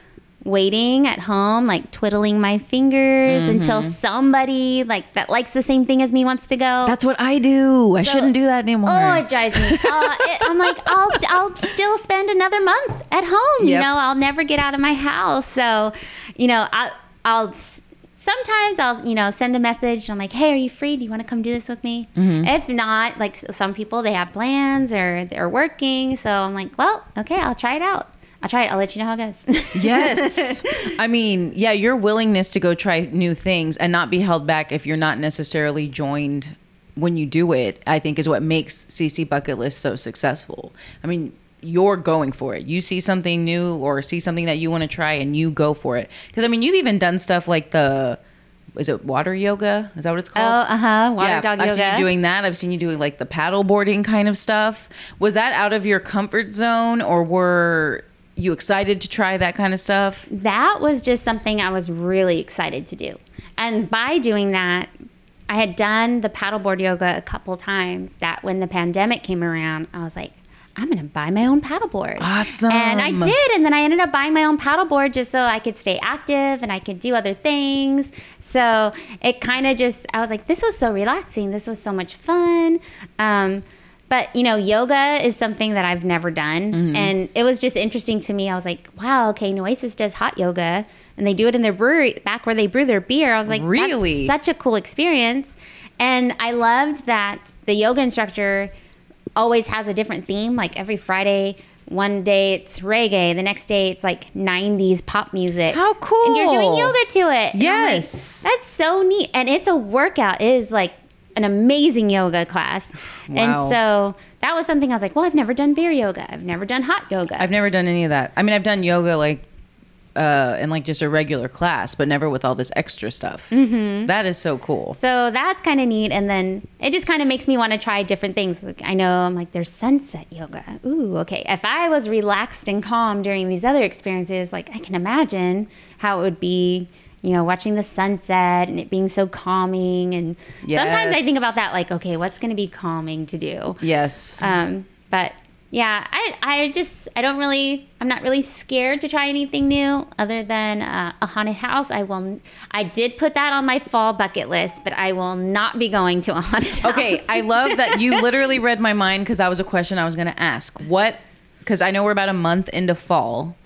waiting at home, like twiddling my fingers mm-hmm. until somebody like that likes the same thing as me wants to go? That's what I do. I so, shouldn't do that anymore. Oh, it drives me. uh, it, I'm like, I'll I'll still spend another month at home. Yep. You know, I'll never get out of my house. So, you know, I, I'll sometimes I'll you know send a message. I'm like, hey, are you free? Do you want to come do this with me? Mm-hmm. If not, like some people, they have plans or they're working. So I'm like, well, okay, I'll try it out. I'll try it. I'll let you know how it goes. Yes. I mean, yeah, your willingness to go try new things and not be held back if you're not necessarily joined when you do it, I think is what makes C C Bucket List so successful. I mean, you're going for it. You see something new or see something that you want to try and you go for it. Because, I mean, you've even done stuff like the... Is it water yoga? Is that what it's called? Oh, uh-huh. Water yeah, dog I've yoga. I've seen you doing that. I've seen you doing like the paddle boarding kind of stuff. Was that out of your comfort zone, or were... you excited to try that kind of stuff? That was just something I was really excited to do. And by doing that, I had done the paddleboard yoga a couple times, that when the pandemic came around, I was like, I'm going to buy my own paddleboard. Awesome. And I did. And then I ended up buying my own paddleboard just so I could stay active and I could do other things. So it kind of just, I was like, this was so relaxing. This was so much fun. Um, But, you know, yoga is something that I've never done. Mm-hmm. And it was just interesting to me. I was like, wow, okay, Noesis does hot yoga. And they do it in their brewery, back where they brew their beer. I was like, really? That's such a cool experience. And I loved that the yoga instructor always has a different theme. Like every Friday, one day it's reggae. The next day it's like nineties pop music. How cool. And you're doing yoga to it. Yes. Like, that's so neat. And it's a workout. It is like an amazing yoga class. Wow. And so that was something I was like, well, I've never done beer yoga. I've never done hot yoga. I've never done any of that. I mean, I've done yoga like uh, in like just a regular class, but never with all this extra stuff. Mm-hmm. That is so cool. So that's kind of neat. And then it just kind of makes me want to try different things. Like, I know I'm like, there's sunset yoga. Ooh, okay. If I was relaxed and calm during these other experiences, like I can imagine how it would be, you know, watching the sunset and it being so calming. And yes. sometimes I think about that, like, okay, what's going to be calming to do? Yes. Um, but yeah, I, I just, I don't really, I'm not really scared to try anything new other than uh, a haunted house. I will, I did put that on my fall bucket list, but I will not be going to a haunted house. Okay, I love that you literally read my mind, because that was a question I was going to ask. What, because I know we're about a month into fall.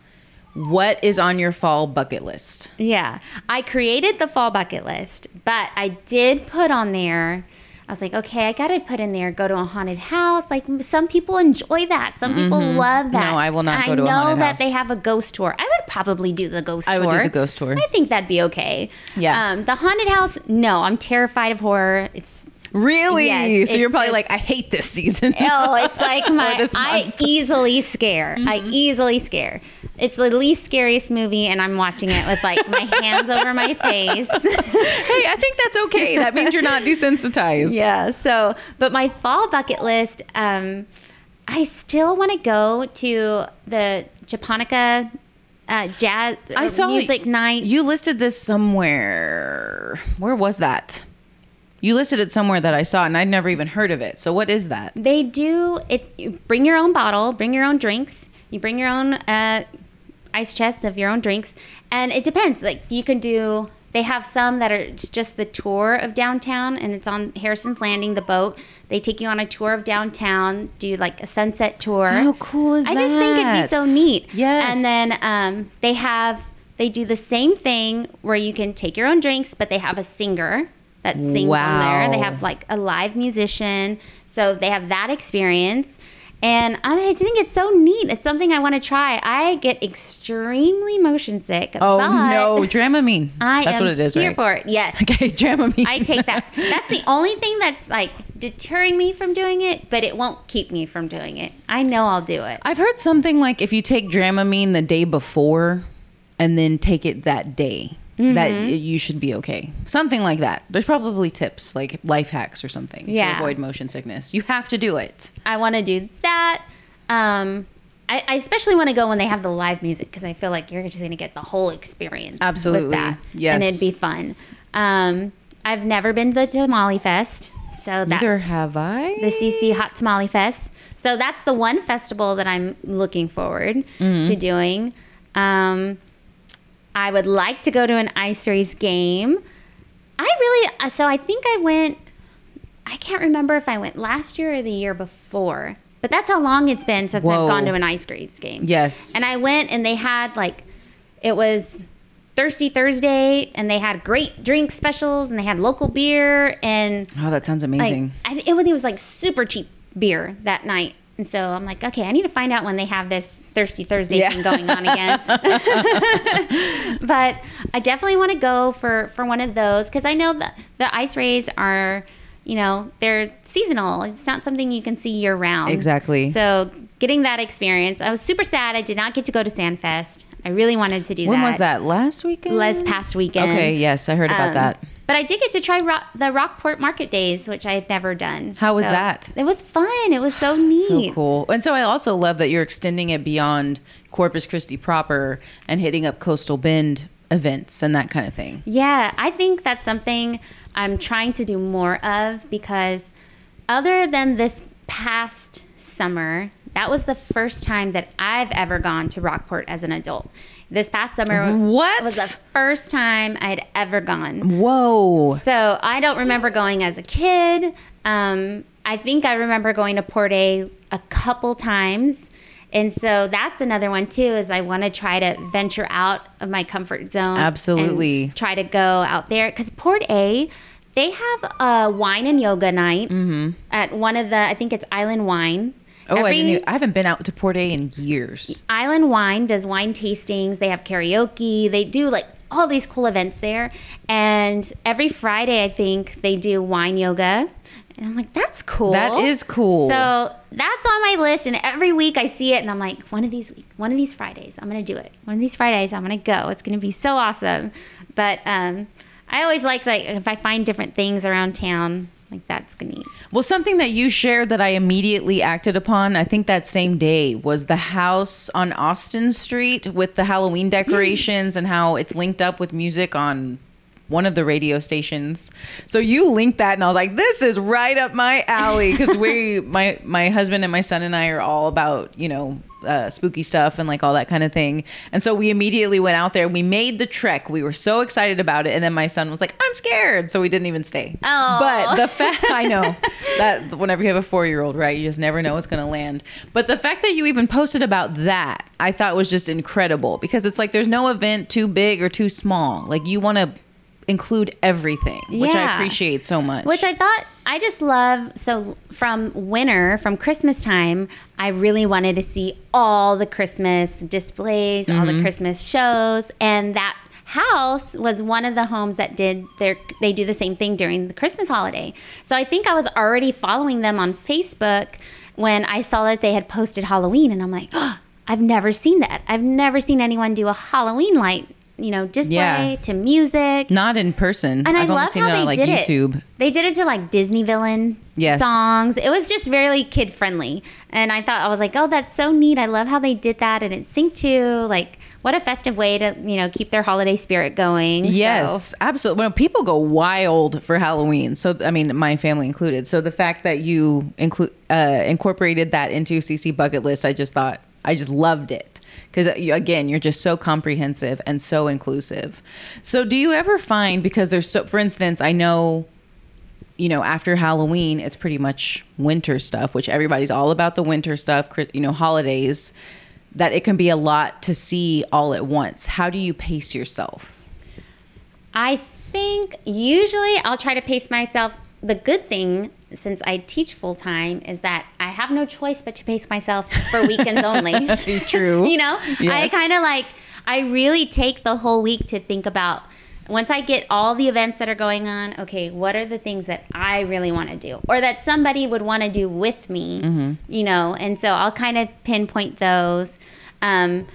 What is on your fall bucket list? Yeah, I created the fall bucket list, but I did put on there, I was like, okay, I gotta put in there, go to a haunted house. Like, some people enjoy that. Some mm-hmm. people love that. No, I will not and go to a haunted house. I know that they have a ghost tour. I would probably do the ghost I tour. I would do the ghost tour. I think that'd be okay. Yeah. Um, the haunted house, no, I'm terrified of horror. It's Really? Yes, so you're probably just like, I hate this season. Oh, it's like my, I easily scare. Mm-hmm. I easily scare. It's the least scariest movie, and I'm watching it with like my hands over my face. Hey, I think that's okay. That means you're not desensitized. Yeah. So, but my fall bucket list, um, I still want to go to the Japonica uh, jazz I saw music you, night. You listed this somewhere. Where was that? You listed it somewhere that I saw, and I'd never even heard of it. So what is that? They do it. You bring your own bottle, bring your own drinks. You bring your own uh, ice chests of your own drinks. And it depends. Like, you can do, they have some that are just the tour of downtown, and it's on Harrison's Landing, the boat. They take you on a tour of downtown, do like a sunset tour. How cool is I that? I just think it'd be so neat. Yes. And then um, they have, they do the same thing where you can take your own drinks, but they have a singer that sings wow. on there. They have like a live musician, so they have that experience, and I think it's so neat. It's something I want to try. I get extremely motion sick. Oh no, Dramamine. I that's am what it is, here right? for it. Yes. Okay, Dramamine. I take that. That's the only thing that's like deterring me from doing it, but it won't keep me from doing it. I know I'll do it. I've heard something like, if you take Dramamine the day before and then take it that day. Mm-hmm. That you should be okay. Something like that. There's probably tips, like life hacks or something yeah. to avoid motion sickness. You have to do it. I want to do that. Um, I, I especially want to go when they have the live music, because I feel like you're just going to get the whole experience. Absolutely. With that. Yes. And it'd be fun. Um, I've never been to the Tamale Fest. So that's Neither have I. The C C Hot Tamale Fest. So that's the one festival that I'm looking forward mm-hmm. to doing. Um I would like to go to an IceRays game. I really, so I think I went, I can't remember if I went last year or the year before, but that's how long it's been since Whoa. I've gone to an IceRays game. Yes. And I went, and they had like, it was Thirsty Thursday, and they had great drink specials, and they had local beer, and oh, that sounds amazing. Like, I, it, it was like super cheap beer that night. And so I'm like, okay, I need to find out when they have this Thirsty Thursday yeah. thing going on again. But I definitely want to go for, for one of those, because I know the, the ice rays are, you know, they're seasonal. It's not something you can see year round. Exactly. So getting that experience. I was super sad I did not get to go to Sandfest. I really wanted to do when that. When was that? Last weekend? Last past weekend. Okay, yes, I heard about um, that. But I did get to try rock, the Rockport Market Days, which I had never done. How was so, that? It was fun. It was so neat. So cool. And so I also love that you're extending it beyond Corpus Christi proper and hitting up Coastal Bend events and that kind of thing. Yeah, I think that's something I'm trying to do more of, because other than this past summer, that was the first time that I've ever gone to Rockport as an adult. This past summer what? was the first time I had ever gone. Whoa. So I don't remember going as a kid. Um, I think I remember going to Port A a couple times. And so that's another one, too, is I want to try to venture out of my comfort zone. Absolutely. And try to go out there. Because Port A, they have a wine and yoga night mm-hmm. at one of the, I think it's Island Wine. Oh, Every, I, didn't even, I haven't been out to Port A in years. Island Wine does wine tastings. They have karaoke. They do like all these cool events there. And every Friday, I think, they do wine yoga. And I'm like, that's cool. That is cool. So that's on my list. And every week I see it and I'm like, one of these week, one of these Fridays, I'm going to do it. One of these Fridays, I'm going to go. It's going to be so awesome. But um, I always like, like if I find different things around town, Like, that's gonna eat. Well, something that you shared that I immediately acted upon, I think that same day, was the house on Austin Street with the Halloween decorations and how it's linked up with music on one of the radio stations. So you linked that and I was like, this is right up my alley, because we my my husband and my son and I are all about, you know, uh, spooky stuff and like all that kind of thing. And so we immediately went out there. We made the trek. We were so excited about it. And then my son was like, I'm scared. So we didn't even stay. Oh. But the fact, I know that whenever you have a four-year-old, right, you just never know what's going to land. But the fact that you even posted about that, I thought was just incredible, because it's like, there's no event too big or too small. Like, you want to include everything, which yeah. I appreciate so much. Which I thought, I just love, so from winter, from Christmas time, I really wanted to see all the Christmas displays, mm-hmm. all the Christmas shows, and that house was one of the homes that did their, they do the same thing during the Christmas holiday. So I think I was already following them on Facebook when I saw that they had posted Halloween, and I'm like, oh, I've never seen that. I've never seen anyone do a Halloween light, you know, display yeah. to music. Not in person. And I I've love seen how it on, they like, did YouTube. It. They did it to like Disney villain yes. songs. It was just really kid friendly. And I thought, I was like, oh, that's so neat. I love how they did that. And it synced to like, what a festive way to, you know, keep their holiday spirit going. Yes, so. Absolutely. Well, people go wild for Halloween. So, I mean, my family included. So the fact that you inclu- uh, incorporated that into C C Bucket List, I just thought, I just loved it. Because, again, you're just so comprehensive and so inclusive. So do you ever find, because there's so, for instance, I know, you know, after Halloween, it's pretty much winter stuff, which everybody's all about the winter stuff, you know, holidays, that it can be a lot to see all at once. How do you pace yourself? I think usually I'll try to pace myself. The good thing, since I teach full time, is that I have no choice but to pace myself for weekends only. True. You know, yes. I kind of like, I really take the whole week to think about, once I get all the events that are going on, okay, what are the things that I really want to do or that somebody would want to do with me, mm-hmm. you know? And so I'll kind of pinpoint those. Um,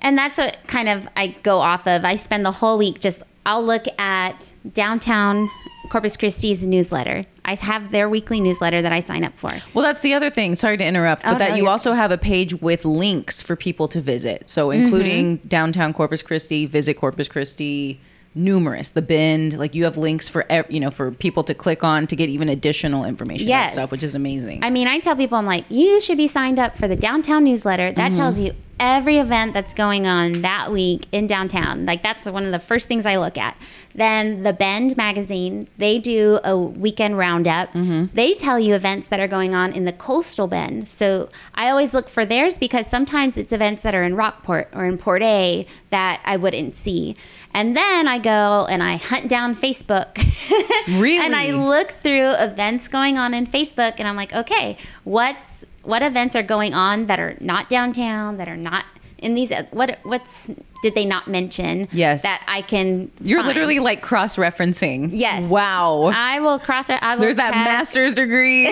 and that's what kind of I go off of. I spend the whole week just, I'll look at downtown Corpus Christi's newsletter. I have their weekly newsletter that I sign up for. Well, that's the other thing. Sorry to interrupt, but oh, that no, you also have a page with links for people to visit. So including mm-hmm. downtown Corpus Christi, Visit Corpus Christi, numerous, the Bend, like you have links for, you know, for people to click on to get even additional information yes. about stuff, which is amazing. I mean, I tell people, I'm like, you should be signed up for the downtown newsletter. That mm-hmm. tells you every event that's going on that week in downtown. Like, that's one of the first things I look at. Then the Bend magazine, they do a weekend roundup. Mm-hmm. They tell you events that are going on in the coastal Bend. So I always look for theirs, because sometimes it's events that are in Rockport or in Port A that I wouldn't see. And then I go and I hunt down Facebook. Really? And I look through events going on in Facebook, and I'm like, okay, what's what events are going on that are not downtown, that are not in these, what what's did they not mention? Yes, that I can you're find. Literally like cross-referencing. Yes. Wow. I will cross I will there's check. That master's degree.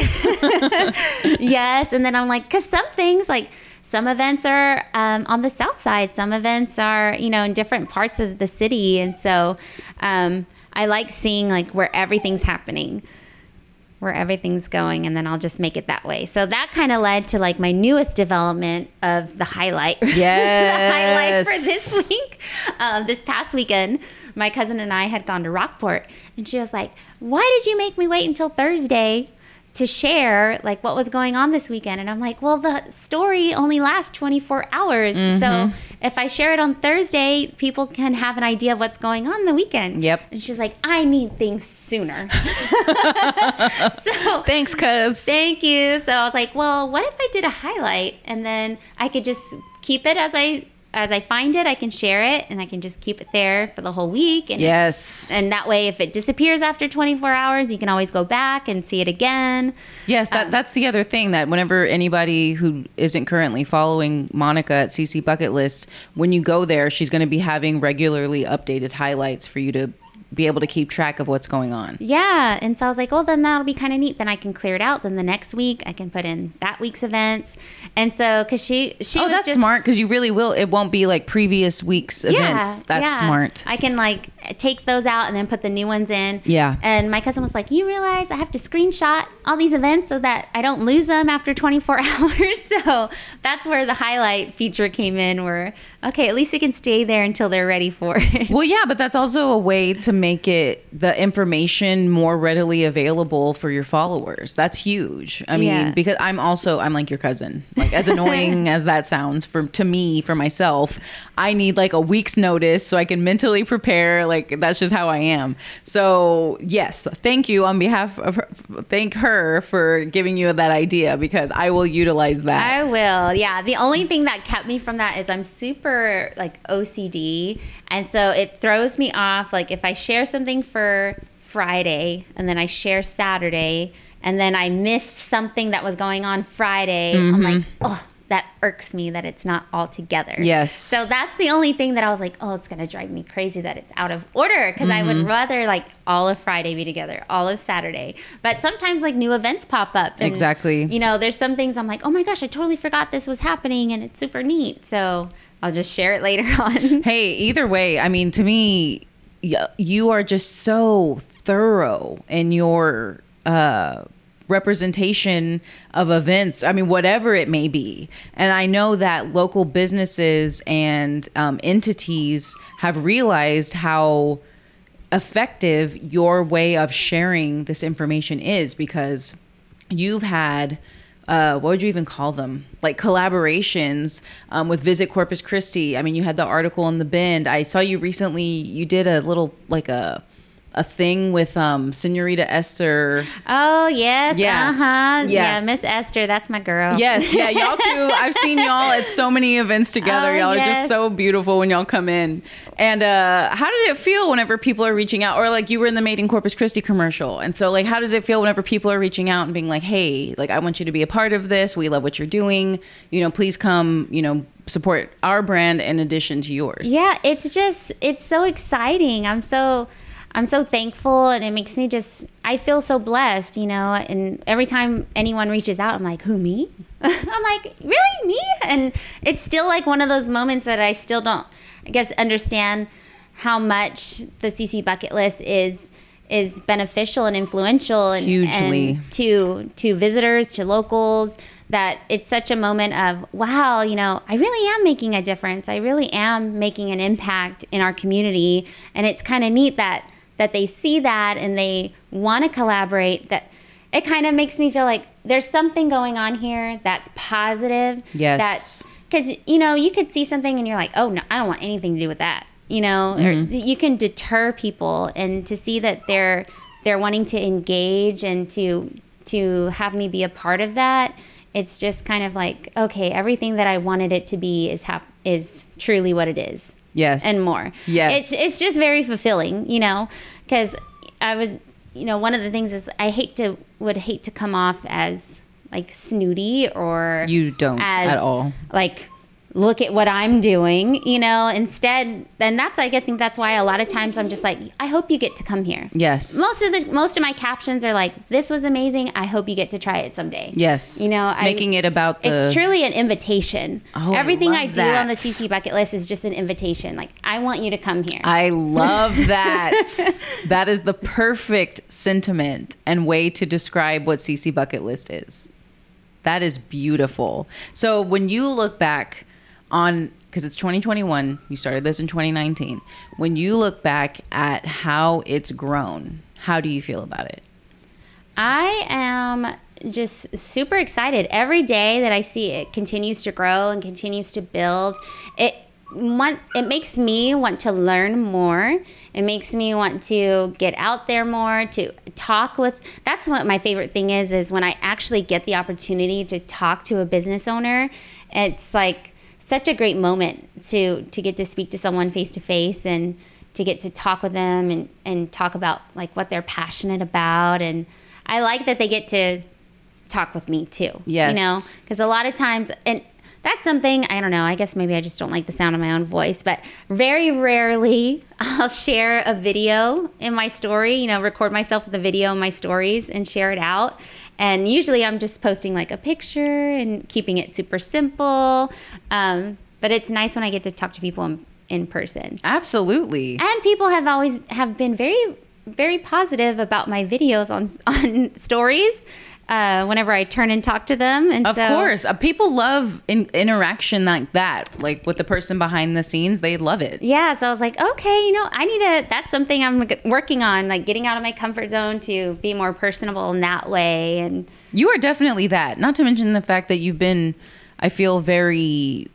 Yes. And then I'm like, because some things, like some events are um on the south side, some events are, you know, in different parts of the city. And so um I like seeing like where everything's happening, where everything's going, and then I'll just make it that way. So that kind of led to like my newest development of the highlight. Yes. The highlight for this week, um, this past weekend, my cousin and I had gone to Rockport, and she was like, why did you make me wait until Thursday to share like what was going on this weekend? And I'm like, well, the story only lasts twenty-four hours. Mm-hmm. So if I share it on Thursday, people can have an idea of what's going on the weekend. Yep. And she's like, I need things sooner. So thanks, cuz. Thank you. So I was like, well, what if I did a highlight, and then I could just keep it as I as I find it, I can share it, and I can just keep it there for the whole week. And yes. It, and that way, if it disappears after twenty-four hours, you can always go back and see it again. Yes, that, um, that's the other thing, that whenever anybody who isn't currently following Monica at C C Bucket List, when you go there, she's going to be having regularly updated highlights for you to be able to keep track of what's going on. Yeah. And so I was like, well, then that'll be kind of neat. Then I can clear it out. Then the next week I can put in that week's events. And so, cause she, she oh, was that's just, smart. Cause you really will. It won't be like previous week's yeah, events. That's yeah. smart. I can like take those out and then put the new ones in. Yeah. And my cousin was like, you realize I have to screenshot all these events so that I don't lose them after twenty-four hours. So that's where the highlight feature came in, where, okay, at least it can stay there until they're ready for it. Well, yeah, but that's also a way to make it, the information more readily available for your followers. That's huge. I mean, yeah. because I'm also, I'm like your cousin. Like, as annoying as that sounds for to me, for myself, I need like a week's notice so I can mentally prepare. Like, that's just how I am. So yes, thank you on behalf of her, thank her for giving you that idea, because I will utilize that. I will. Yeah. The only thing that kept me from that is I'm super like O C D. And so it throws me off. Like, if I share something for Friday and then I share Saturday and then I missed something that was going on Friday, mm-hmm. I'm like, oh, that irks me that it's not all together. Yes. So that's the only thing that I was like, oh, it's going to drive me crazy that it's out of order, because mm-hmm. I would rather like all of Friday be together, all of Saturday. But sometimes like new events pop up. And, exactly. You know, there's some things I'm like, oh my gosh, I totally forgot this was happening, and it's super neat. So I'll just share it later on. Hey, either way, I mean, to me, you are just so thorough in your uh, representation of events. I mean, whatever it may be. And I know that local businesses and um, entities have realized how effective your way of sharing this information is, because you've had... Uh, what would you even call them? Like collaborations um, with Visit Corpus Christi. I mean, you had the article on the Bend. I saw you recently. You did a little like a a thing with um, Senorita Esther. Oh yes, yeah, uh huh, yeah, yeah Miss Esther, that's my girl. Yes, yeah, y'all too. I've seen y'all at so many events together. Oh, y'all yes. are just so beautiful when y'all come in. And uh, how did it feel whenever people are reaching out? Or like you were in the Made in Corpus Christi commercial, and so like, how does it feel whenever people are reaching out and being like, hey, like I want you to be a part of this. We love what you're doing. You know, please come. You know, support our brand in addition to yours. Yeah, it's just it's so exciting. I'm so. I'm so thankful, and it makes me just, I feel so blessed, you know, and every time anyone reaches out, I'm like, who, me? I'm like, really, me? And it's still like one of those moments that I still don't, I guess, understand how much the C C Bucket List is is beneficial and influential and, hugely and to to visitors, to locals, that it's such a moment of, wow, you know, I really am making a difference. I really am making an impact in our community, and it's kind of neat that that they see that and they want to collaborate. That it kind of makes me feel like there's something going on here that's positive. Yes. That's because, you know, you could see something and you're like, oh, no, I don't want anything to do with that. You know, mm-hmm. or you can deter people, and to see that they're they're wanting to engage and to to have me be a part of that. It's just kind of like, okay, everything that I wanted it to be is hap- is truly what it is. Yes. And more. Yes. It's it's just very fulfilling, you know, because I was, you know, one of the things is I hate to, would hate to come off as like snooty or. You don't as, at all. Like, look at what I'm doing, you know, instead, then that's, like, I think that's why a lot of times I'm just like, I hope you get to come here. Yes. Most of the, most of my captions are like, this was amazing. I hope you get to try it someday. Yes. You know, making I, it about the. It's truly an invitation. Oh, everything I, I do that. on the C C Bucket List is just an invitation. Like, I want you to come here. I love that. That is the perfect sentiment and way to describe what C C Bucket List is. That is beautiful. So when you look back on, because it's twenty twenty-one, you started this in twenty nineteen. When you look back at how it's grown, how do you feel about it? I am just super excited. Every day that I see it continues to grow and continues to build. It want, it makes me want to learn more. It makes me want to get out there more, to talk with. That's what my favorite thing is, is when I actually get the opportunity to talk to a business owner. It's like such a great moment to to get to speak to someone face to face and to get to talk with them and, and talk about like what they're passionate about. And I like that they get to talk with me too. Yes. You know, because a lot of times, and that's something, I don't know, I guess maybe I just don't like the sound of my own voice, but very rarely I'll share a video in my story, you know, record myself with a video in my stories and share it out. And usually I'm just posting like a picture and keeping it super simple. Um, but it's nice when I get to talk to people in, in person. Absolutely. And people have always have been very, very positive about my videos on on stories. Uh, whenever I turn and talk to them. And of so, course, uh, people love in- interaction like that, like with the person behind the scenes, they love it. Yeah. So I was like, okay, you know, I need to, that's something I'm working on, like getting out of my comfort zone to be more personable in that way. And you are definitely that, not to mention the fact that you've been, I feel very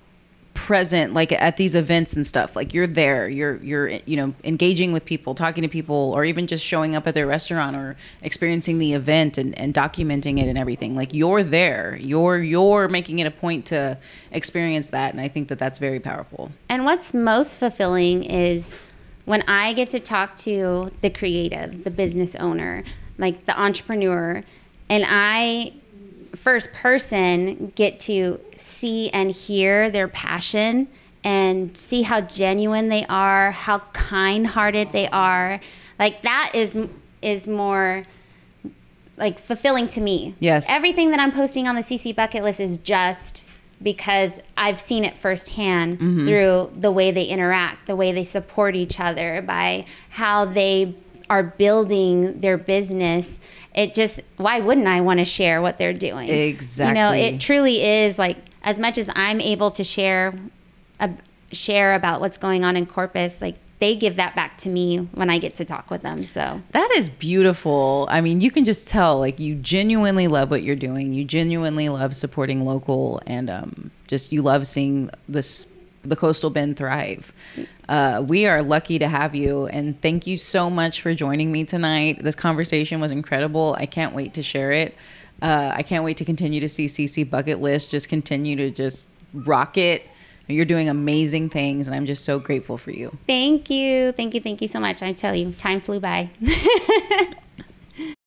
present, like at these events and stuff, like you're there, you're, you're, you know, engaging with people, talking to people, or even just showing up at their restaurant or experiencing the event and, and documenting it and everything. Like you're there, you're, you're making it a point to experience that. And I think that that's very powerful. And what's most fulfilling is when I get to talk to the creative, the business owner, like the entrepreneur, and I first person get to see and hear their passion and see how genuine they are, how kind-hearted they are. Like that is is more like fulfilling to me. Yes. Everything that I'm posting on the C C Bucket List is just because I've seen it firsthand mm-hmm. through the way they interact, the way they support each other, by how they are building their business. It just, why wouldn't I want to share what they're doing? Exactly. You know, it truly is like, as much as I'm able to share a, share about what's going on in Corpus, like they give that back to me when I get to talk with them. So that is beautiful. I mean, you can just tell, like you genuinely love what you're doing. You genuinely love supporting local, and um, just you love seeing this the Coastal Bend thrive. Uh, we are lucky to have you, and thank you so much for joining me tonight. This conversation was incredible. I can't wait to share it. Uh, I can't wait to continue to see C C Bucket List just continue to just rock it. You're doing amazing things, and I'm just so grateful for you. Thank you. Thank you. Thank you so much. I tell you, time flew by.